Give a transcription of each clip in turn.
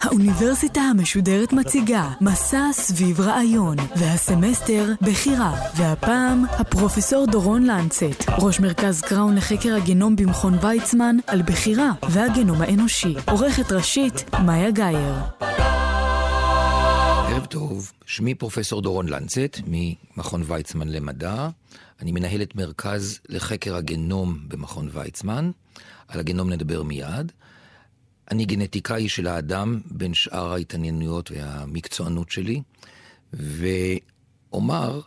האוניברסיטה המשודרת מציגה מסע סביב רעיון, והסמסטר בחירה, והפעם הפרופסור דורון לנצט, ראש מרכז קראון לחקר הגנום במכון ויצמן, על בחירה והגנום האנושי. עורכת ראשית מאיה גייר. ערב טוב, שמי פרופסור דורון לנצט ממכון ויצמן למדע. אני מנהל את מרכז לחקר הגנום במכון ויצמן. על הגנום נדבר מיד. אני גנטיקאי של האדם, בין שאר ההתעניינויות והמקצוענות שלי, ואומר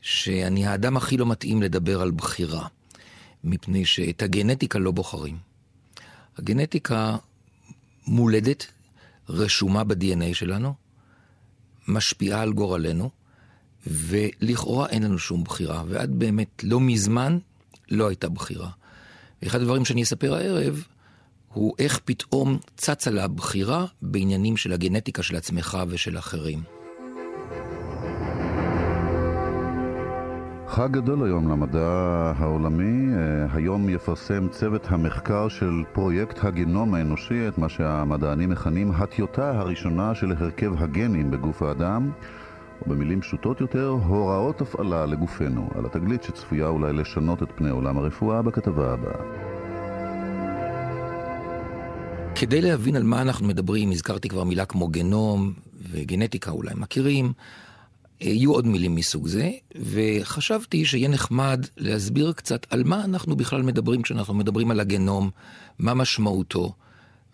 שאני האדם הכי לא מתאים לדבר על בחירה, מפני שאת הגנטיקה לא בוחרים. הגנטיקה מולדת, רשומה ב-DNA שלנו, משפיעה על גורלנו, ולכאורה אין לנו שום בחירה, ועד באמת לא מזמן לא הייתה בחירה. אחד הדברים שאני אספר הערב, הוא איך פתאום צצה לה בחירה בעניינים של הגנטיקה של עצמך ושל אחרים. חג גדול היום למדע העולמי. היום יפרסם צוות המחקר של פרויקט הגנום האנושי, את מה שהמדענים מכנים הטיוטה הראשונה של הרכב הגנים בגוף האדם, או במילים פשוטות יותר, הוראות הפעלה לגופנו, על התגלית שצפויה אולי לשנות את פני עולם הרפואה בכתבה הבאה. כדי להבין על מה אנחנו מדברים, הזכרתי כבר מילה כמו גנום וגנטיקה, אולי מכירים, יהיו עוד מילים מסוג זה, וחשבתי שיהיה נחמד להסביר קצת על מה אנחנו בכלל מדברים כשאנחנו מדברים על הגנום, מה משמעותו,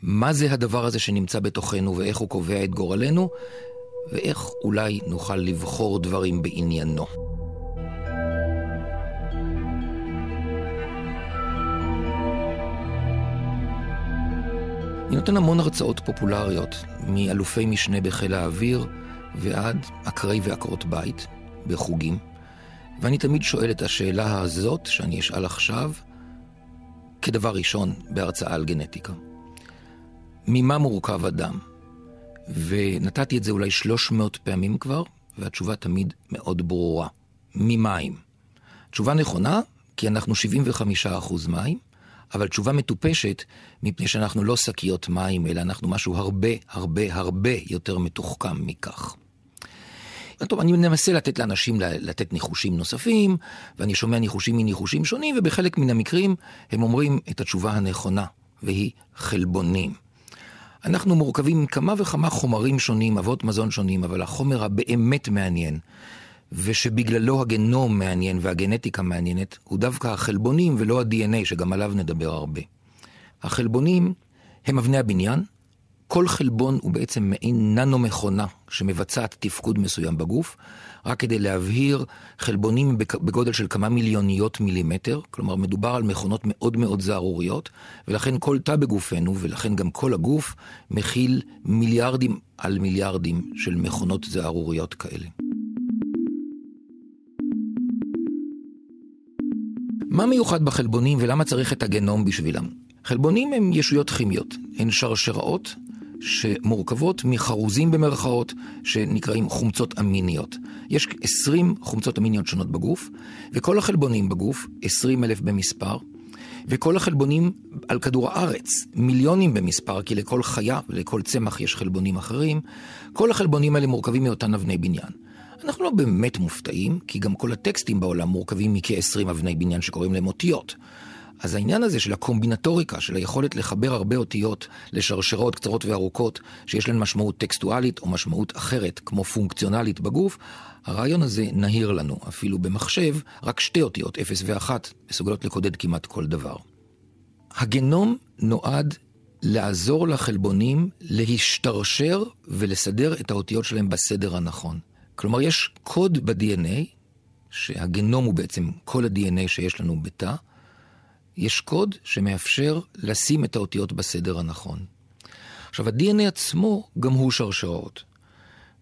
מה זה הדבר הזה שנמצא בתוכנו ואיך הוא קובע את גורלנו, ואיך אולי נוכל לבחור דברים בעניינו. אני נותן המון הרצאות פופולריות, מאלופי משנה בחיל האוויר ועד עקרי ועקרות בית, בחוגים. ואני תמיד שואל את השאלה הזאת, שאני אשאל עכשיו, כדבר ראשון בהרצאה על גנטיקה. ממה מורכב אדם? ונתתי את זה אולי 300 פעמים כבר, והתשובה תמיד מאוד ברורה. ממים. התשובה נכונה, כי אנחנו 75% מים, אבל תשובה מטופשת, מפני שאנחנו לא שקיות מים, אלא אנחנו משהו הרבה, הרבה, הרבה יותר מתוחכם מכך. טוב, אני מנסה לתת לאנשים לתת ניחושים נוספים, ואני שומע ניחושים מניחושים שונים, ובחלק מן המקרים הם אומרים את התשובה הנכונה, והיא חלבונים. אנחנו מורכבים כמה וכמה חומרים שונים, אבות מזון שונים, אבל החומר הבאמת מעניין, ושבגללו הגנום מעניין והגנטיקה מעניינת, הוא דווקא החלבונים ולא ה-DNA, שגם עליו נדבר הרבה. החלבונים הם אבני הבניין. כל חלבון הוא בעצם מעין ננו-מכונה שמבצעת תפקוד מסוים בגוף. רק כדי להבהיר, חלבונים בגודל של כמה מיליוניות מילימטר, כלומר מדובר על מכונות מאוד מאוד זערוריות, ולכן כל תא בגופנו, ולכן גם כל הגוף, מכיל מיליארדים על מיליארדים של מכונות זערוריות כאלה. מה מיוחד בחלבונים ולמה צריך את הגנום בשבילם? חלבונים הם ישויות כימיות, הן שרשראות שמורכבות מחרוזים במרכאות שנקראים חומצות אמיניות. יש 20 חומצות אמיניות שונות בגוף, וכל החלבונים בגוף, 20,000 במספר, וכל החלבונים על כדור הארץ, מיליונים במספר, כי לכל חיה ולכל צמח יש חלבונים אחרים. כל החלבונים האלה מורכבים מאותן אבני בניין. אנחנו לא באמת מופתעים, כי גם כל הטקסטים בעולם מורכבים מכ-20 אבני בניין שקוראים להם אותיות. אז העניין הזה של הקומבינטוריקה, של היכולת לחבר הרבה אותיות לשרשרות קצרות וארוכות, שיש להן משמעות טקסטואלית או משמעות אחרת, כמו פונקציונלית בגוף, הרעיון הזה נהיר לנו. אפילו במחשב, רק שתי אותיות, 0 ו-1, מסוגלות לקודד כמעט כל דבר. הגנום נועד לעזור לחלבונים להשתרשר ולסדר את האותיות שלהם בסדר הנכון. כלומר, יש קוד ב-DNA, שהגנום הוא בעצם כל ה-DNA שיש לנו בתא, יש קוד שמאפשר לשים את האותיות בסדר הנכון. עכשיו, ה-DNA עצמו גם הוא שרשראות.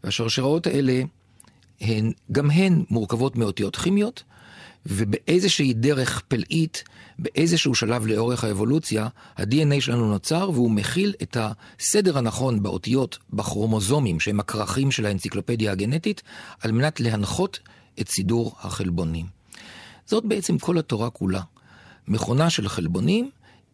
והשרשראות האלה, גם הן מורכבות מאותיות כימיות, ובאיזושהי דרך פלאית, באיזשהו שלב לאורך האבולוציה, ה-DNA שלנו נוצר והוא מכיל את הסדר הנכון באותיות, בכרומוזומים, שהם הכרכים של האנציקלופדיה הגנטית, על מנת להנחות את סידור החלבונים. זאת בעצם כל התורה כולה. מכונה של חלבונים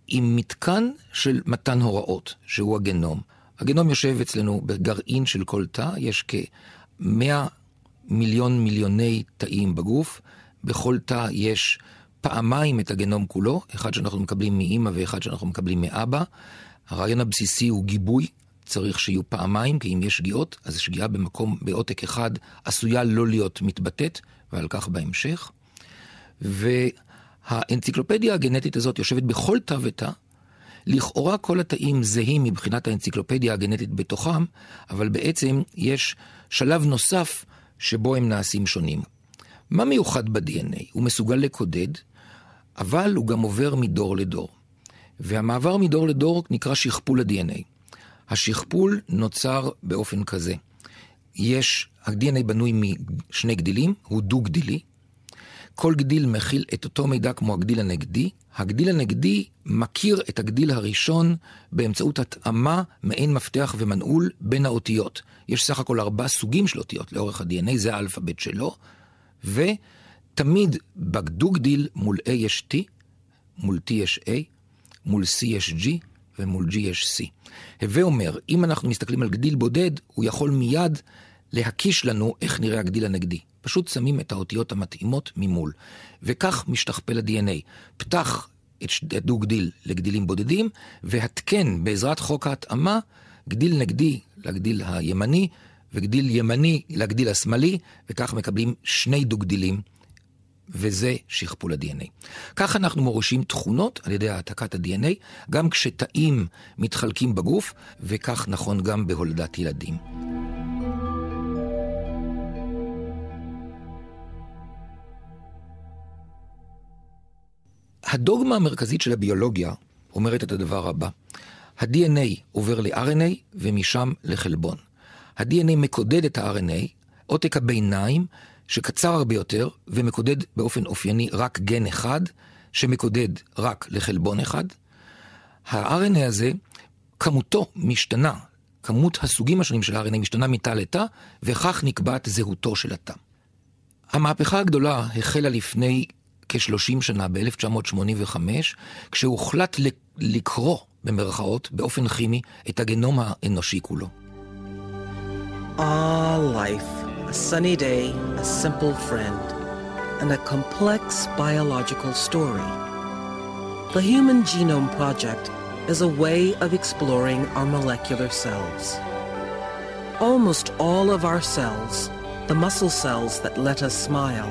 עם מתקן של מתן הוראות, שהוא הגנום. הגנום יושב אצלנו בגרעין של כל תא, יש כ-100 מיליוני תאים בגוף, בכל תא יש פעמיים את הגנום כולו, אחד שאנחנו מקבלים מאמא ואחד שאנחנו מקבלים מאבא. הרעיון הבסיסי הוא גיבוי, צריך שיהיו פעמיים, כי אם יש שגיאות, אז שגיאה במקום בעותק אחד עשויה לא להיות מתבטאת, ועל כך בהמשך. והאנציקלופדיה הגנטית הזאת יושבת בכל תא ותא, לכאורה כל התאים זהים מבחינת האנציקלופדיה הגנטית בתוכם, אבל בעצם יש שלב נוסף שבו הם נעשים שונים. מה מיוחד ב-DNA? הוא מסוגל לקודד, אבל הוא גם עובר מדור לדור. והמעבר מדור לדור נקרא שכפול ה-DNA. השכפול נוצר באופן כזה. ה-DNA בנוי משני גדילים, הוא דו-גדילי. כל גדיל מכיל את אותו מידע כמו הגדיל הנגדי. הגדיל הנגדי מכיר את הגדיל הראשון באמצעות התאמה מעין מפתח ומנעול בין האותיות. יש סך הכל 4 סוגים של אותיות לאורך ה-DNA, זה האלפבית שלו. ותמיד בדו-גדיל מול A יש T, מול T יש A, מול C יש G ומול G יש C. הווה אומר, אם אנחנו מסתכלים על גדיל בודד, הוא יכול מיד להקיש לנו איך נראה הגדיל הנגדי. פשוט שמים את האותיות המתאימות ממול. וכך משתכפל ה-DNA. פתח את דו-גדיל לגדילים בודדים, והתקן בעזרת חוק ההתאמה, גדיל נגדי לגדיל הימני, וגדיל ימני לגדיל השמאלי, וכך מקבלים 2 דו-גדילים, וזה שכפול ה-DNA. כך אנחנו מורישים תכונות על ידי העתקת ה-DNA, גם כשתאים מתחלקים בגוף, וכך נכון גם בהולדת ילדים. הדוגמה המרכזית של הביולוגיה אומרת את הדבר הבא. ה-DNA עובר ל-RNA ומשם לחלבון. ה-DNA מקודד את ה-RNA, עותק הביניים שקצר הרבה יותר ומקודד באופן אופייני רק גן אחד, שמקודד רק לחלבון אחד. ה-RNA הזה, כמותו משתנה, כמות הסוגים השונים של ה-RNA משתנה מתא לתא, וכך נקבעת זהותו של התא. המהפכה הגדולה החלה לפני כ-30 שנה, ב-1985, כשהוחלט לקרוא במרכאות באופן כימי את הגנום האנושי כולו. Ah, life, a sunny day, a simple friend, and a complex biological story. The Human Genome Project is a way of exploring our molecular cells. Almost all of our cells, the muscle cells that let us smile,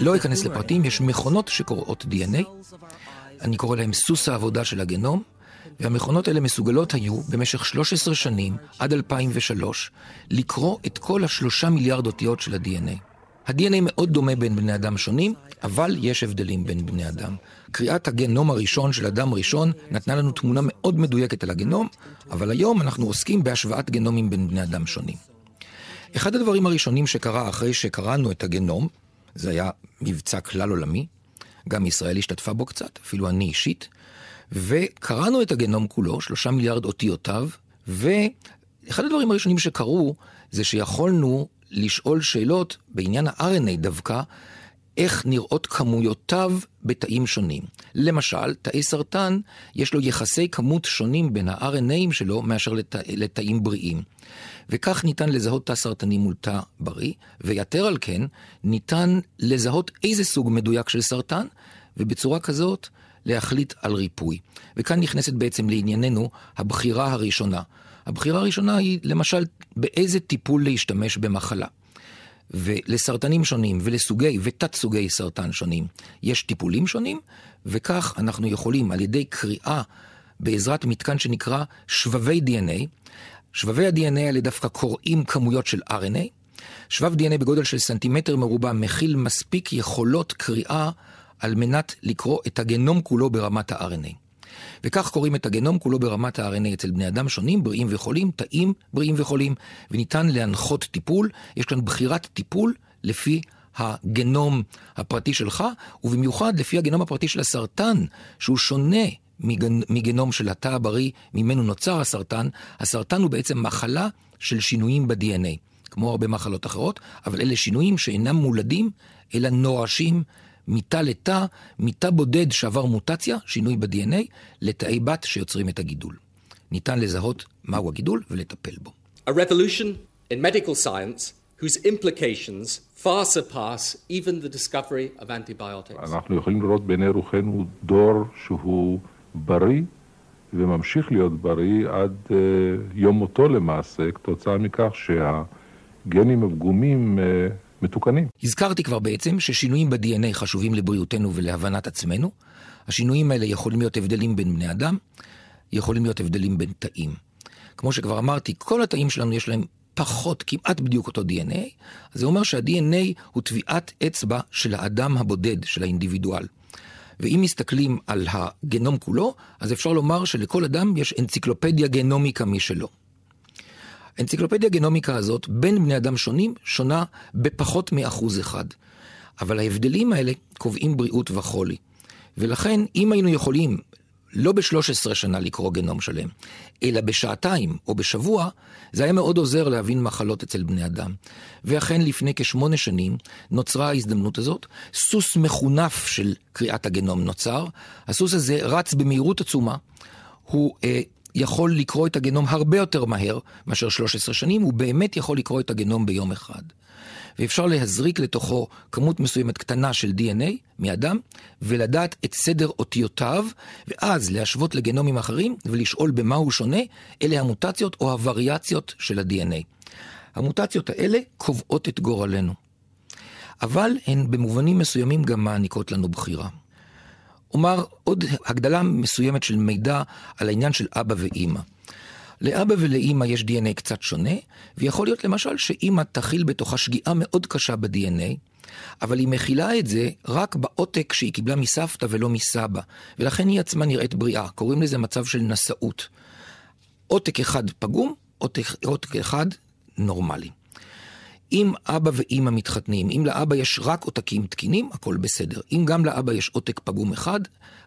לא אכנס לפרטים, יש מכונות שקוראות DNA, אני קורא להם סוס העבודה של הגנום, והמכונות האלה מסוגלות היו במשך 13 שנים עד 2003 לקרוא את כל 3 מיליארד אותיות של ה-DNA. ה-DNA מאוד דומה בין בני אדם שונים, אבל יש הבדלים בין בני אדם. קריאת הגנום הראשון של אדם ראשון נתנה לנו תמונה מאוד מדויקת על הגנום, אבל היום אנחנו עוסקים בהשוואת גנומים בין בני אדם שונים. אחד הדברים הראשונים שקרה אחרי שקראנו את הגנום, זה היה מבצע כלל עולמי, גם ישראל השתתפה בו קצת, אפילו אני אישית, וקראנו את הגנום כולו, 3 מיליארד אותיותיו, ואחד הדברים הראשונים שקרו, זה שיכולנו לשאול שאלות בעניין ה-RNA דווקא, איך נראות כמויותיו בתאים שונים. למשל, תאי סרטן, יש לו יחסי כמות שונים בין ה-RNAים שלו מאשר לתאים בריאים. וכך ניתן לזהות תא סרטני מול תא בריא, ויתר על כן, ניתן לזהות איזה סוג מדויק של סרטן, ובצורה כזאת להחליט על ריפוי. וכאן נכנסת בעצם לענייננו הבחירה הראשונה. הבחירה הראשונה היא, למשל, באיזה טיפול להשתמש במחלה. ולסרטנים שונים ולסוגי ותת סוגי סרטן שונים יש טיפולים שונים, וכך אנחנו יכולים על ידי קריאה בעזרת מתקן שנקרא שבבי DNA. שבבי ה-DNA האלה דווקא קוראים כמויות של RNA. שבב DNA בגודל של סנטימטר מרובע מכיל מספיק יכולות קריאה על מנת לקרוא את הגנום כולו ברמת ה-RNA. וכך קוראים את הגנום כולו ברמת ה-RNA אצל בני אדם שונים, בריאים וחולים, תאים בריאים וחולים, וניתן להנחות טיפול. יש כאן בחירת טיפול לפי הגנום הפרטי שלך, ובמיוחד לפי הגנום הפרטי של הסרטן, שהוא שונה מגנום של התא הבריא, ממנו נוצר הסרטן. הסרטן הוא בעצם מחלה של שינויים ב-DNA, כמו הרבה מחלות אחרות, אבל אלה שינויים שאינם מולדים, אלא נורשים מתא לתא, מתא בודד שעבר מוטציה, שינוי ב-DNA, לתאי בת שיוצרים את הגידול. ניתן לזהות מהו הגידול ולטפל בו. A revolution in medical science whose implications far surpass even the discovery of antibiotics. אנחנו יכולים לראות בעיני רוחנו דור שהוא בריא וממשיך להיות בריא עד יום מותו למעשה, כתוצאה מכך שהגנים הפגומים מתוקנים. הזכרתי כבר בעצם ששינויים ב-DNA חשובים לבריאותנו ולהבנת עצמנו. השינויים האלה יכולים להיות הבדלים בין בני אדם, יכולים להיות הבדלים בין תאים. כמו שכבר אמרתי, כל התאים שלנו יש להם פחות, כמעט בדיוק אותו DNA, אז זה אומר שה-DNA הוא טביעת אצבע של האדם הבודד, של האינדיבידואל. ואם מסתכלים על הגנום כולו, אז אפשר לומר שלכל אדם יש אנציקלופדיה גנומיקה משלו. האנציקלופדיה הגנומיקה הזאת, בין בני אדם שונים, שונה בפחות מ1%. אבל ההבדלים האלה קובעים בריאות וחולי. ולכן, אם היינו יכולים לא ב-13 שנה לקרוא גנום שלם, אלא בשעתיים או בשבוע, זה היה מאוד עוזר להבין מחלות אצל בני אדם. ואכן לפני כ8 שנים נוצרה ההזדמנות הזאת, סוס מחונף של קריאת הגנום נוצר, הסוס הזה רץ במהירות עצומה, הוא יכול לקרוא את הגנום הרבה יותר מהר מאשר 13 שנים, הוא באמת יכול לקרוא את הגנום ביום אחד. ואפשר להזריק לתוכו כמות מסוימת קטנה של DNA מאדם, ולדעת את סדר אותיותיו, ואז להשוות לגנומים אחרים ולשאול במה הוא שונה, אלה המוטציות או הווריאציות של ה-DNA. המוטציות האלה קובעות את גורלנו. אבל הן במובנים מסוימים גם מעניקות לנו בחירה. אומר עוד הגדלה מסוימת של מידע על העניין של אבא ואימא. לאבא ולאמא יש DNA קצת שונה, ויכול להיות למשל שאמא תכיל בתוכה שגיאה מאוד קשה ב-DNA, אבל היא מכילה את זה רק בעותק שהיא קיבלה מסבתא ולא מסבא, ולכן היא עצמה נראית בריאה, קוראים לזה מצב של נשאות. עותק אחד פגום, עותק אחד נורמלי. אם אבא ואמא מתחתנים, אם לאבא יש רק עותקים תקינים, הכל בסדר. אם גם לאבא יש עותק פגום אחד,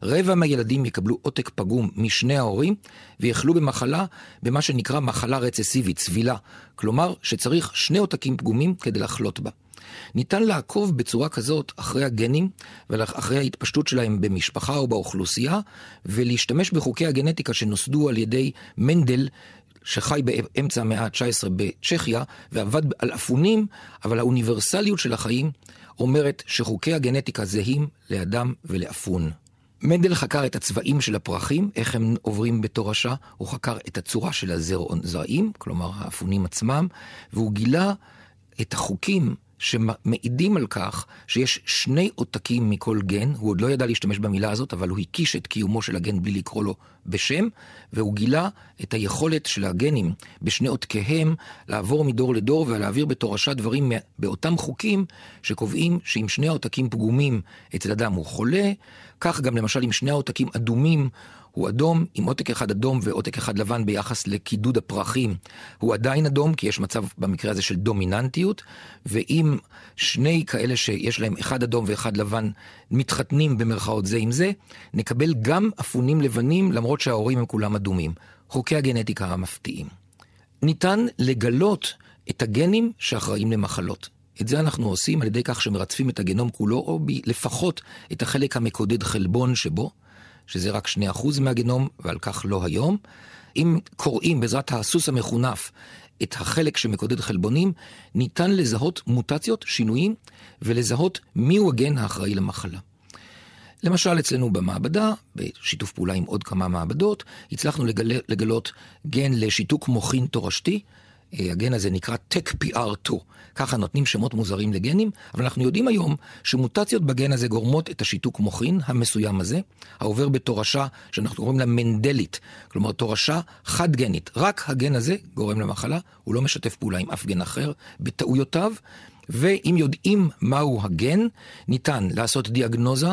רבע מהילדים יקבלו עותק פגום משני ההורים, ויחלו במחלה, במה שנקרא מחלה רצסיבית, צבילה. כלומר, שצריך 2 עותקים פגומים כדי לחלות בה. ניתן לעקוב בצורה כזאת אחרי הגנים, ואחרי ההתפשטות שלהם במשפחה או באוכלוסייה, ולהשתמש בחוקי הגנטיקה שנוסדו על ידי מנדל, שחי באמצע המאה ה-19 בצ'כיה, ועבד על אפונים, אבל האוניברסליות של החיים אומרת שחוקי הגנטיקה זהים לאדם ולאפון. מנדל חקר את הצבעים של הפרחים, איך הם עוברים בתורשה, הוא חקר את הצורה של הזרעים, כלומר האפונים עצמם, והוא גילה את החוקים שמעידים על כך שיש 2 עותקים מכל גן, הוא עוד לא ידע להשתמש במילה הזאת, אבל הוא הקיש את קיומו של הגן בלי לקרוא לו בשם, והוא גילה את היכולת של הגנים ב2 עותקיהם לעבור מדור לדור ולהעביר בתורשה דברים באותם חוקים שקובעים שאם 2 עותקים פגומים אצל אדם הוא חולה, כך גם למשל אם 2 עותקים אדומים הוא אדום, עם עותק אחד אדום ועותק אחד לבן ביחס לקידוד הפרחים. הוא עדיין אדום, כי יש מצב במקרה הזה של דומיננטיות, ואם 2 כאלה שיש להם אחד אדום ואחד לבן מתחתנים במרכאות זה עם זה, נקבל גם אפונים לבנים, למרות שההורים הם כולם אדומים. חוקי הגנטיקה המפתיעים. ניתן לגלות את הגנים שאחראים למחלות. את זה אנחנו עושים על ידי כך שמרצפים את הגנום כולו, או לפחות את החלק המקודד חלבון שבו, שזה רק 2% מהגנום, ועל כך לא היום. אם קוראים בעזרת הסוס המחונף את החלק שמקודד חלבונים, ניתן לזהות מוטציות, שינויים, ולזהות מיהו הגן האחראי למחלה. למשל, אצלנו במעבדה, בשיתוף פעולה עם עוד כמה מעבדות, הצלחנו לגלות גן לשיתוק מוחין תורשתי, הגן הזה נקרא Tech PR2, ככה נותנים שמות מוזרים לגנים, אבל אנחנו יודעים היום שמוטציות בגן הזה גורמות את השיתוק מוחין המסוים הזה, העובר בתורשה שאנחנו קוראים לה מנדלית, כלומר תורשה חד גנית, רק הגן הזה גורם למחלה, הוא לא משתף פעולה עם אף גן אחר בטעויותיו, ואם יודעים מהו הגן, ניתן לעשות דיאגנוזה,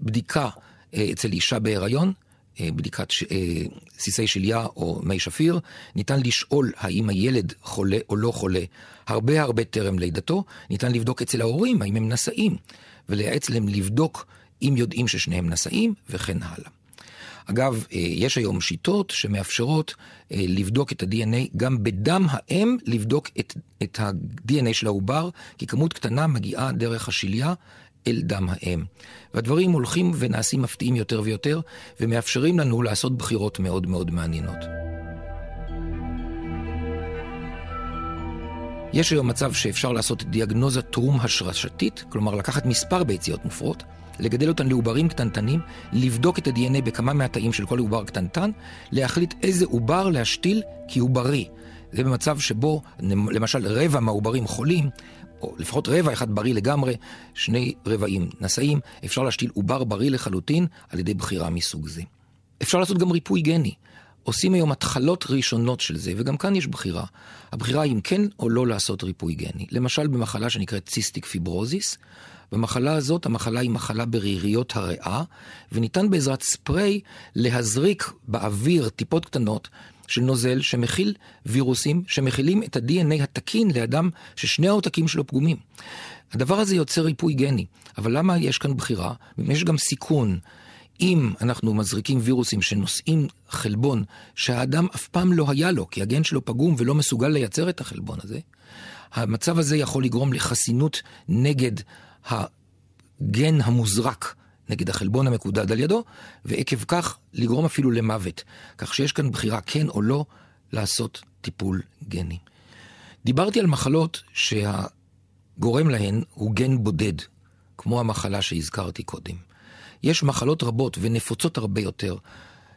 בדיקה אצל אישה בהיריון, בדיקת סיסי שליה או מי שפיר, ניתן לשאול האם הילד חולה או לא חולה הרבה הרבה טרם לידתו, ניתן לבדוק אצל ההורים האם הם נשאים, ולייעץ להם לבדוק אם יודעים ששניהם נשאים וכן הלאה. אגב, יש היום שיטות שמאפשרות לבדוק את ה-DNA, גם בדם האם לבדוק את ה-DNA של העובר, כי כמות קטנה מגיעה דרך השליה אל דם האם. והדברים הולכים ונעשים מפתיעים יותר ויותר, ומאפשרים לנו לעשות בחירות מאוד מאוד מעניינות. יש היום מצב שאפשר לעשות דיאגנוזה טרום השרשתית, כלומר לקחת מספר ביציות מופרות, לגדל אותן לעוברים קטנטנים, לבדוק את ה-DNA בכמה מהתאים של כל עובר קטנטן, להחליט איזה עובר להשתיל כי הוא בריא. זה במצב שבו, למשל, רבע מהעוברים חולים, או לפחות רבע אחד בריא לגמרי, שני רבעים נשאים, אפשר להשתיל עובר בריא לחלוטין על ידי בחירה מסוג זה. אפשר לעשות גם ריפוי גני. עושים היום התחלות ראשונות של זה, וגם כאן יש בחירה. הבחירה אם כן או לא לעשות ריפוי גני. למשל במחלה שנקראת ציסטיק פיברוזיס, במחלה הזאת, המחלה היא מחלה בריריות הריאה, וניתן בעזרת ספרי להזריק באוויר טיפות קטנות של נוזל שמכיל וירוסים, שמכילים את ה-DNA התקין לאדם ששני העותקים שלו פגומים. הדבר הזה יוצר ריפוי גני, אבל למה יש כאן בחירה? יש גם סיכון. אם אנחנו מזריקים וירוסים שנושאים חלבון שהאדם אף פעם לא היה לו, כי הגן שלו פגום ולא מסוגל לייצר את החלבון הזה, המצב הזה יכול לגרום לחסינות נגד הגן המוזרק, נגד החלבון המקודד על ידו, ועקב כך לגרום אפילו למוות. כך שיש כאן בחירה כן או לא לעשות טיפול גני. דיברתי על מחלות שהגורם להן הוא גן בודד, כמו המחלה שהזכרתי קודם. יש מחלות רבות ונפוצות הרבה יותר,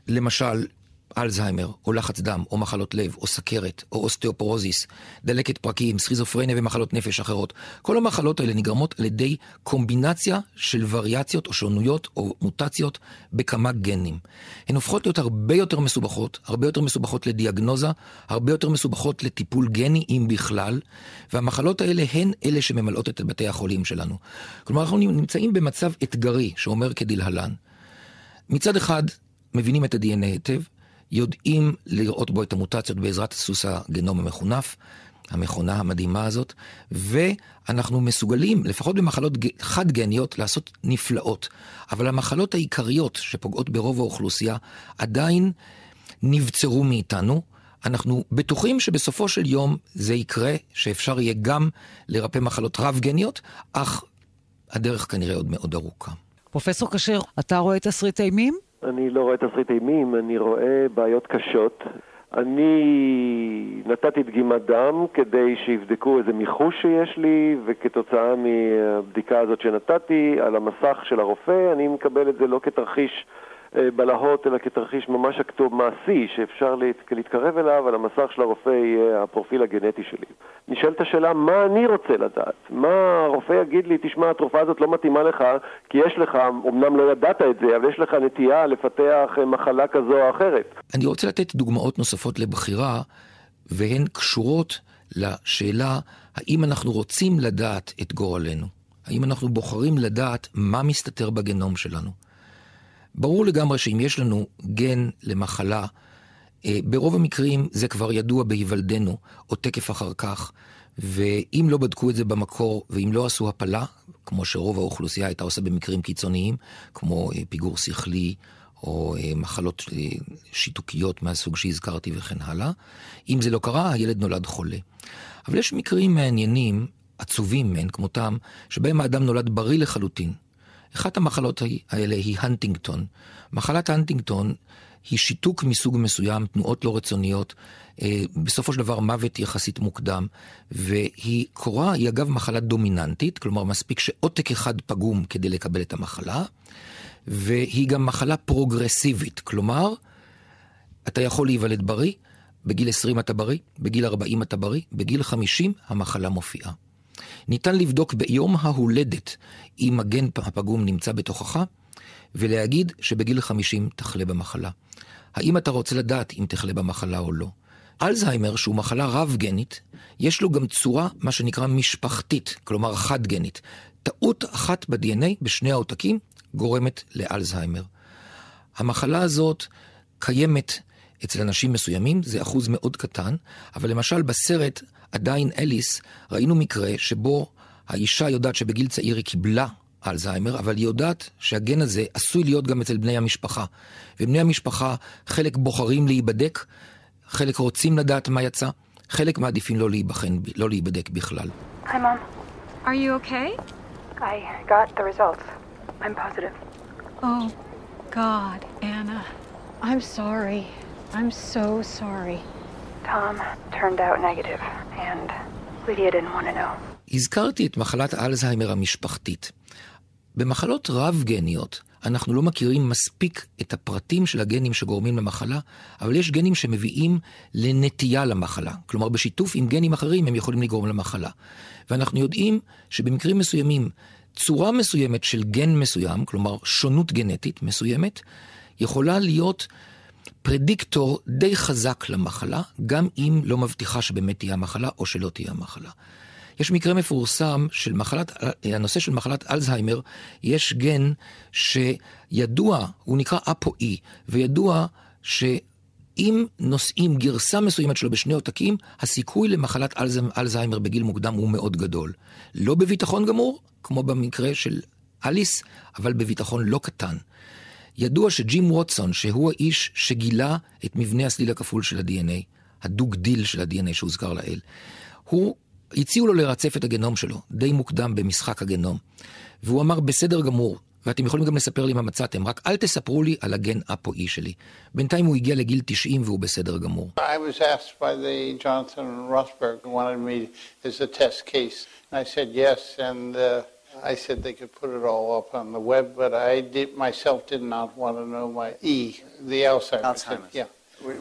למשל אלצהיימר, או לחץ דם, או מחלות לב, או סכרת, או אוסטאופורוזיס, דלקת פרקים, סכיזופרניה ומחלות נפש אחרות. כל המחלות האלה נגרמות על ידי קומבינציה של וריאציות או שונויות או מוטציות בכמה גנים. הן הופכות להיות הרבה יותר מסובכות לדיאגנוזה, הרבה יותר מסובכות לטיפול גני אם בכלל, והמחלות האלה הן אלה שממלאות את בתי החולים שלנו. כלומר, אנחנו נמצאים במצב אתגרי שאומר כדלהלן. מצד אחד, מבינים את ה-DNA היטב, יודעים לראות בו את המוטציות בעזרת סוס הגנום המכונף, המכונה המדהימה הזאת, ואנחנו מסוגלים, לפחות במחלות חד-גניות, לעשות נפלאות. אבל המחלות העיקריות שפוגעות ברוב האוכלוסייה עדיין נבצרו מאיתנו. אנחנו בטוחים שבסופו של יום זה יקרה, שאפשר יהיה גם לרפא מחלות רב-גניות, אך הדרך כנראה עוד מאוד ארוכה. פרופסור קשר, אתה רואה תסריט אימים? אני לא רואה תסריט אימים, אני רואה בעיות קשות. אני נתתי דגימת דם כדי שיבדקו איזה מיחוש שיש לי, וכתוצאה מבדיקה הזאת שנתתי על המסך של הרופא, אני מקבל את זה לא כתרחיש בלהות, אלא כתרחיש ממש הכתוב מעשי, שאפשר להתקרב אליו, על המסך של הרופא יהיה הפרופיל הגנטי שלי. נשאלת השאלה, מה אני רוצה לדעת? מה הרופא יגיד לי, תשמע, התרופה הזאת לא מתאימה לך, כי יש לך, אמנם לא ידעת את זה, אבל יש לך נטייה לפתח מחלה כזו או אחרת. אני רוצה לתת דוגמאות נוספות לבחירה, והן קשורות לשאלה, האם אנחנו רוצים לדעת את גורלנו? האם אנחנו בוחרים לדעת מה מסתתר בגנום שלנו? ברור לגמרי שאם יש לנו גן למחלה, ברוב המקרים זה כבר ידוע בהיוולדנו, או תקף אחר כך, ואם לא בדקו את זה במקור, ואם לא עשו הפלה, כמו שרוב האוכלוסייה הייתה עושה במקרים קיצוניים, כמו פיגור שכלי, או מחלות שיתוקיות מהסוג שהזכרתי וכן הלאה, אם זה לא קרה, הילד נולד חולה. אבל יש מקרים מעניינים, עצובים מן כמותם, שבהם האדם נולד בריא לחלוטין. אחת המחלות האלה היא הנטינגטון. מחלת הנטינגטון היא שיתוק מסוג מסוים, תנועות לא רצוניות, בסופו של דבר מוות יחסית מוקדם, והיא קורה, היא אגב מחלה דומיננטית, כלומר מספיק שעותק אחד פגום כדי לקבל את המחלה, והיא גם מחלה פרוגרסיבית, כלומר, אתה יכול להיוולד בריא, בגיל 20 אתה בריא, בגיל 40 אתה בריא, בגיל 50 המחלה מופיעה. ניתן לבדוק ביום ההולדת אם הגן הפגום נמצא בתוכך, ולהגיד שבגיל 50 תחלה במחלה. האם אתה רוצה לדעת אם תחלה במחלה או לא? אלצהיימר, שהוא מחלה רב-גנית, יש לו גם צורה, מה שנקרא משפחתית, כלומר חד-גנית. טעות אחת ב-DNA בשני העותקים גורמת לאלצהיימר. המחלה הזאת קיימת אצל אנשים מסוימים, זה אחוז מאוד קטן, אבל למשל בסרט עדיין אליס ראינו מקרה שבו האישה יודעת שבגיל צעיר היא קיבלה אלזיימר, אבל היא יודעת שהגן הזה עשוי להיות גם אצל בני המשפחה. ובני המשפחה חלק בוחרים להיבדק, חלק רוצים לדעת מה יצא, חלק מעדיפים לא להיבחן, לא להיבדק בכלל. Hi mom. Are you okay? I got the results. I'm positive. Oh god, Anna. I'm sorry. I'm so sorry. Tom turned out negative and Lydia didn't want to know. הזכרתי את מחלת אלזהיימר המשפחתית. במחלות רב-גניות אנחנו לא מכירים מספיק את הפרטים של הגנים שגורמים למחלה, אבל יש גנים שמביאים לנטייה למחלה. כלומר, בשיתוף עם גנים אחרים הם יכולים לגרום למחלה. ואנחנו יודעים שבמקרים מסוימים, צורה מסוימת של גן מסוים, כלומר שונות גנטית מסוימת, יכולה להיות פרדיקטור די חזק למחלה, גם אם לא מבטיחה שבאמת תהיה המחלה או שלא תהיה המחלה. יש מקרה מפורסם של הנושא של מחלת אלזהיימר, יש גן שידוע, הוא נקרא APOE, וידוע שאם נושאים גרסה מסוימת שלו בשני עותקים, הסיכוי למחלת אלזהיימר בגיל מוקדם הוא מאוד גדול. לא בביטחון גמור, כמו במקרה של אליס, אבל בביטחון לא קטן. ידוע שג'ים ווטסון, שהוא האיש שגילה את מבנה הסליל הכפול של ה-DNA, הדו-גדיל של ה-DNA שהוזכר לאל, הוא הציעו לו לרצף את הגנום שלו, די מוקדם במשחק הגנום. והוא אמר, בסדר גמור, ואתם יכולים גם לספר לי מה מצאתם, רק אל תספרו לי על הגן אפואי שלי. בינתיים הוא הגיע לגיל 90 והוא בסדר גמור. I was asked by the Johnson and Rosberg wanted me as a test case. And I said yes, and I said they could put it all up on the web, but I myself did not want to know my the Alzheimer's. Yeah.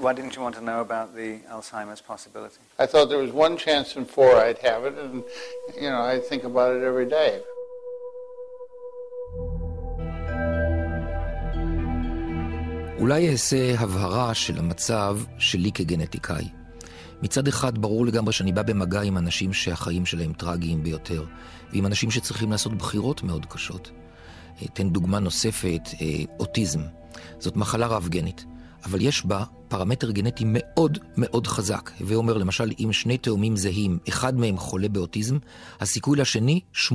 Why didn't you want to know about the Alzheimer's possibility? I thought there was one chance in four I'd have it, and, you know, I think about it every day. אולי אעשה הבהרה של המצב שלי כגנטיקאי. מצד אחד ברור לגמרי שאני בא במגע עם אנשים שהחיים שלהם טרגיים ביותר, ועם אנשים שצריכים לעשות בחירות מאוד קשות. אתן דוגמה נוספת, אוטיזם. זאת מחלה רב-גנית. אבל יש בה פרמטר גנטי מאוד מאוד חזק. ואומר למשל, אם שני תאומים זהים, אחד מהם חולה באוטיזם, הסיכוי לשני 80%.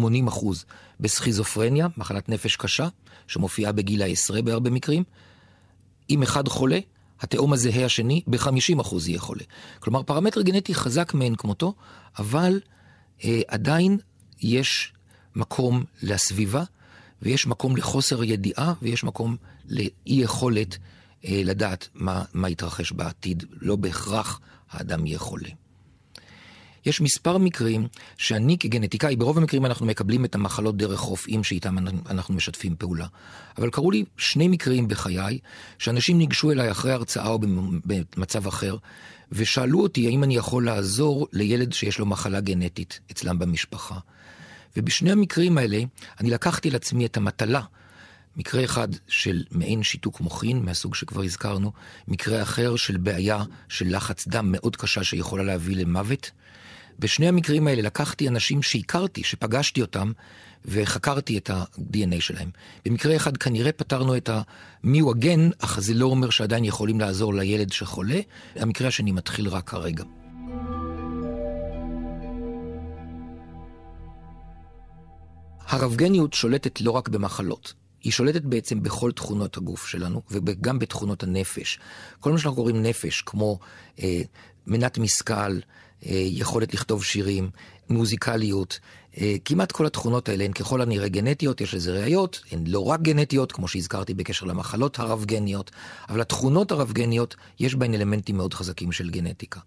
בסכיזופרניה, מחלת נפש קשה, שמופיעה בגיל ה-10 בהרבה מקרים, אם אחד חולה, התאום הזהה השני ב-50% יהיה חולה. כלומר, פרמטר גנטי חזק מעין כמותו, אבל עדיין יש מקום לסביבה, ויש מקום לחוסר ידיעה, ויש מקום לאי יכולת לדעת מה יתרחש בעתיד, לא בהכרח האדם יהיה חולה. יש מספר מקרים שאני כגנטיקאי, ברוב המקרים אנחנו מקבלים את המחלות דרך רופאים שאיתם אנחנו משתפים פעולה. אבל קראו לי שני מקרים בחיי, שאנשים ניגשו אליי אחרי הרצאה או במצב אחר, ושאלו אותי האם אני יכול לעזור לילד שיש לו מחלה גנטית אצלם במשפחה. ובשני המקרים האלה, אני לקחתי לעצמי את המטלה, מקרה אחד של מעין שיתוק מוחין, מהסוג שכבר הזכרנו, מקרה אחר של בעיה של לחץ דם מאוד קשה שיכולה להביא למוות. בשני המקרים האלה לקחתי אנשים שהכרתי, שפגשתי אותם, וחקרתי את ה-DNA שלהם. במקרה אחד כנראה פתרנו את מיהו הגן, אך זה לא אומר שעדיין יכולים לעזור לילד שחולה. המקרה השני מתחיל רק כרגע. הרבגניות שולטת לא רק במחלות. היא שולטת בעצם בכל תכונות הגוף שלנו, וגם בתכונות הנפש. כל מה שאנחנו קוראים נפש, כמו מנת משכל, יכולת לכתוב שירים, מוזיקליות, כמעט כל התכונות האלה הן ככל הנראה גנטיות, יש לזה ראיות, הן לא רק גנטיות, כמו שהזכרתי בקשר למחלות הרב-גניות, אבל התכונות הרב-גניות, יש בהן אלמנטים מאוד חזקים של גנטיקה.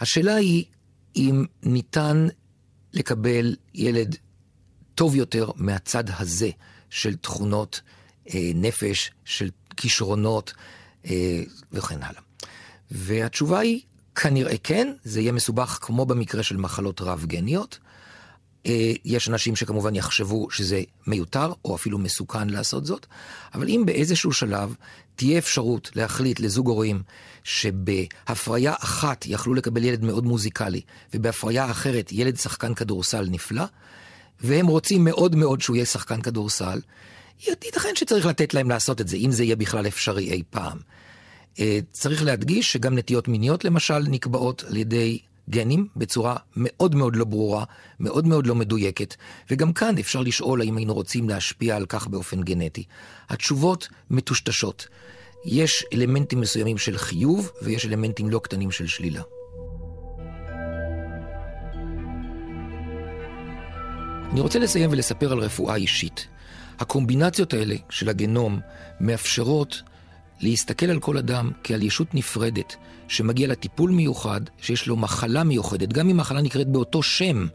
השאלה היא, אם ניתן לקבל ילד טוב יותר מהצד הזה, של תכונות נפש, של כישרונות וכן הלאה. והתשובה היא, כנראה כן, זה יהיה מסובך כמו במקרה של מחלות רב-גניות. יש אנשים שכמובן יחשבו שזה מיותר, או אפילו מסוכן לעשות זאת, אבל אם באיזשהו שלב תהיה אפשרות להחליט לזוג הורים שבהפריה אחת יכלו לקבל ילד מאוד מוזיקלי, ובהפריה אחרת ילד שחקן כדורסל נפלא, והם רוצים מאוד מאוד שהוא יהיה שחקן כדורסל, ייתכן שצריך לתת להם לעשות את זה, אם זה יהיה בכלל אפשרי אי פעם. צריך להדגיש שגם נטיות מיניות למשל נקבעות על ידי גנים בצורה מאוד מאוד לא ברורה, מאוד מאוד לא מדויקת, וגם כאן אפשר לשאול האם היינו רוצים להשפיע על כך באופן גנטי. התשובות מטושטשות. יש אלמנטים מסוימים של חיוב ויש אלמנטים לא קטנים של שלילה. אני רוצה לסיים ולספר על רפואה אישית. הקומבינציות האלה של הגנום מאפשרות להסתכל על כל אדם כעל ישות נפרדת שמגיע לטיפול מיוחד, שיש לו מחלה מיוחדת, גם אם מחלה נקראת באותו שם.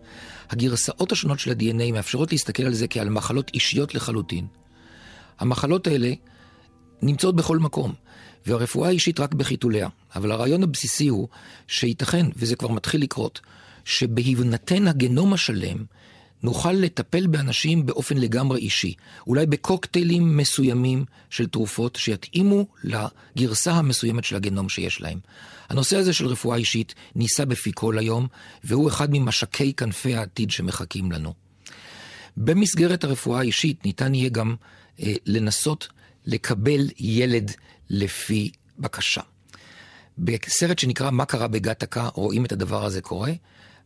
הגרסאות השונות של ה-DNA מאפשרות להסתכל על זה כעל מחלות אישיות לחלוטין. המחלות האלה נמצאות בכל מקום, והרפואה האישית רק בחיתוליה. אבל הרעיון הבסיסי הוא שייתכן, וזה כבר מתחיל לקרות, שבהבנתן הגנום השלם נוכל לטפל באנשים באופן לגמרי אישי, אולי בקוקטיילים מסוימים של תרופות שיתאימו לגרסה המסוימת של הגנום שיש להם. הנושא הזה של רפואה אישית ניסה בפי כל היום, והוא אחד ממשקי כנפי העתיד שמחכים לנו. במסגרת הרפואה האישית ניתן יהיה גם לנסות לקבל ילד לפי בקשה. בסרט שנקרא מה קרה בגת הקה, רואים את הדבר הזה קורה.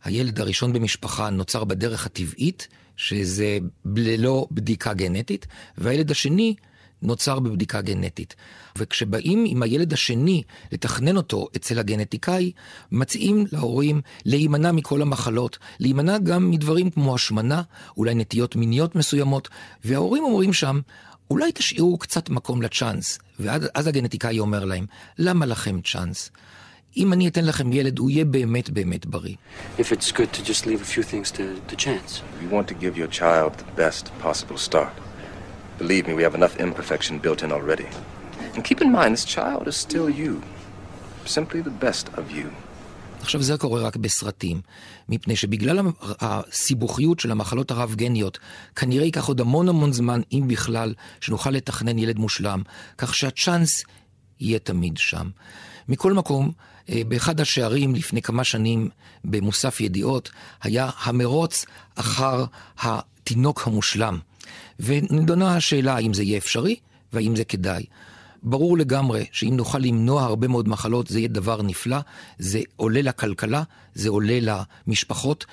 הילד הראשון במשפחה נוצר בדרך הטבעית, שזה ללא בדיקה גנטית, והילד השני נוצר בבדיקה גנטית. וכשבאים עם הילד השני לתכנן אותו אצל הגנטיקאי, מציעים להורים להימנע מכל המחלות, להימנע גם מדברים כמו השמנה, אולי נטיות מיניות מסוימות, וההורים אומרים שם, אולי תשאירו קצת מקום לצ'אנס, ואז הגנטיקאי אומר להם, למה לכם צ'אנס? אם אני אתן לכם ילד, הוא יהיה באמת באמת בריא. If it's good to just leave a few things to chance. You want to give your child the best possible start. Believe me, we have enough imperfection built in already. And keep in mind, this child is still you. Simply the best of you. עכשיו זה קורה רק בסרטים, מפני שבגלל הסיבוכיות של המחלות הרב-גניות, כנראה ייקח עוד המון זמן, אם בכלל, שנוכל לתכנן ילד מושלם, כך שהצ'אנס יהיה תמיד שם. מכל מקום, באחד השערים לפני כמה שנים במוסף ידיעות היה המרוץ אחר התינוק המושלם. ונדונה השאלה האם זה יהיה אפשרי והאם זה כדאי. ברור לגמרי שאם נוכל למנוע הרבה מאוד מחלות זה יהיה דבר נפלא, זה עולה לכלכלה, זה עולה למשפחות,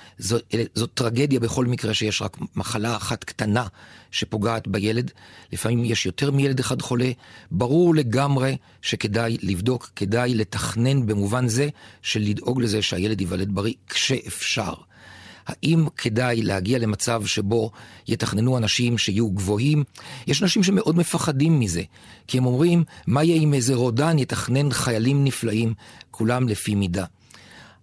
זו טרגדיה בכל מקרה שיש רק מחלה אחת קטנה שפוגעת בילד, לפעמים יש יותר מילד אחד חולה, ברור לגמרי שכדאי לבדוק, כדאי לתכנן במובן זה של לדאוג לזה שהילד ייוולד בריא כשאפשר. האם כדאי להגיע למצב שבו יתכננו אנשים שיהיו גבוהים? יש אנשים שמאוד מפחדים מזה, כי הם אומרים, מה יהיה אם איזה רודן יתכנן חיילים נפלאים, כולם לפי מידה.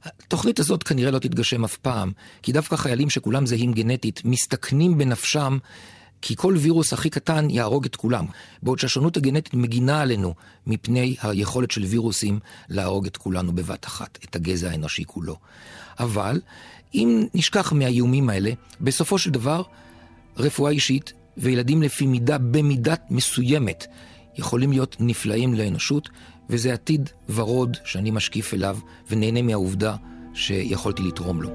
התוכנית הזאת כנראה לא תתגשם אף פעם, כי דווקא חיילים שכולם זהים גנטית מסתכנים בנפשם, כי כל וירוס הכי קטן יהרוג את כולם, בעוד שהשונות הגנטית מגינה עלינו מפני היכולת של וירוסים להרוג את כולנו בבת אחת, את הגזע האנושי כולו. אבל אם נשכח מהאיומים האלה, בסופו של דבר, רפואה אישית וילדים לפי מידה במידת מסוימת יכולים להיות נפלאים לאנושות, וזה עתיד ורוד שאני משקיף אליו ונהנה מהעובדה שיכולתי לתרום לו.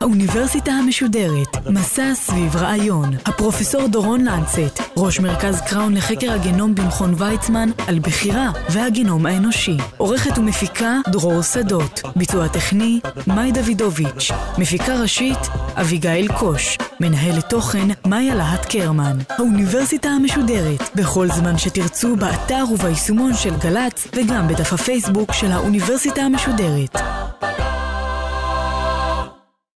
האוניברסיטה המשודרת, מסע סביב רעיון. הפרופסור דורון לנצט, ראש מרכז קראון לחקר הגנום במכון ויצמן, על בחירה והגנום האנושי. עורכת ומפיקה דרור שדות. ביצוע טכני מאי דוידוביץ'. מפיקה ראשית אביגאל קוש. מנהלת תוכן מאיה להט קרמן. האוניברסיטה המשודרת, בכל זמן שתרצו, באתר וביישומון של גלץ וגם בדף הפייסבוק של האוניברסיטה המשודרת.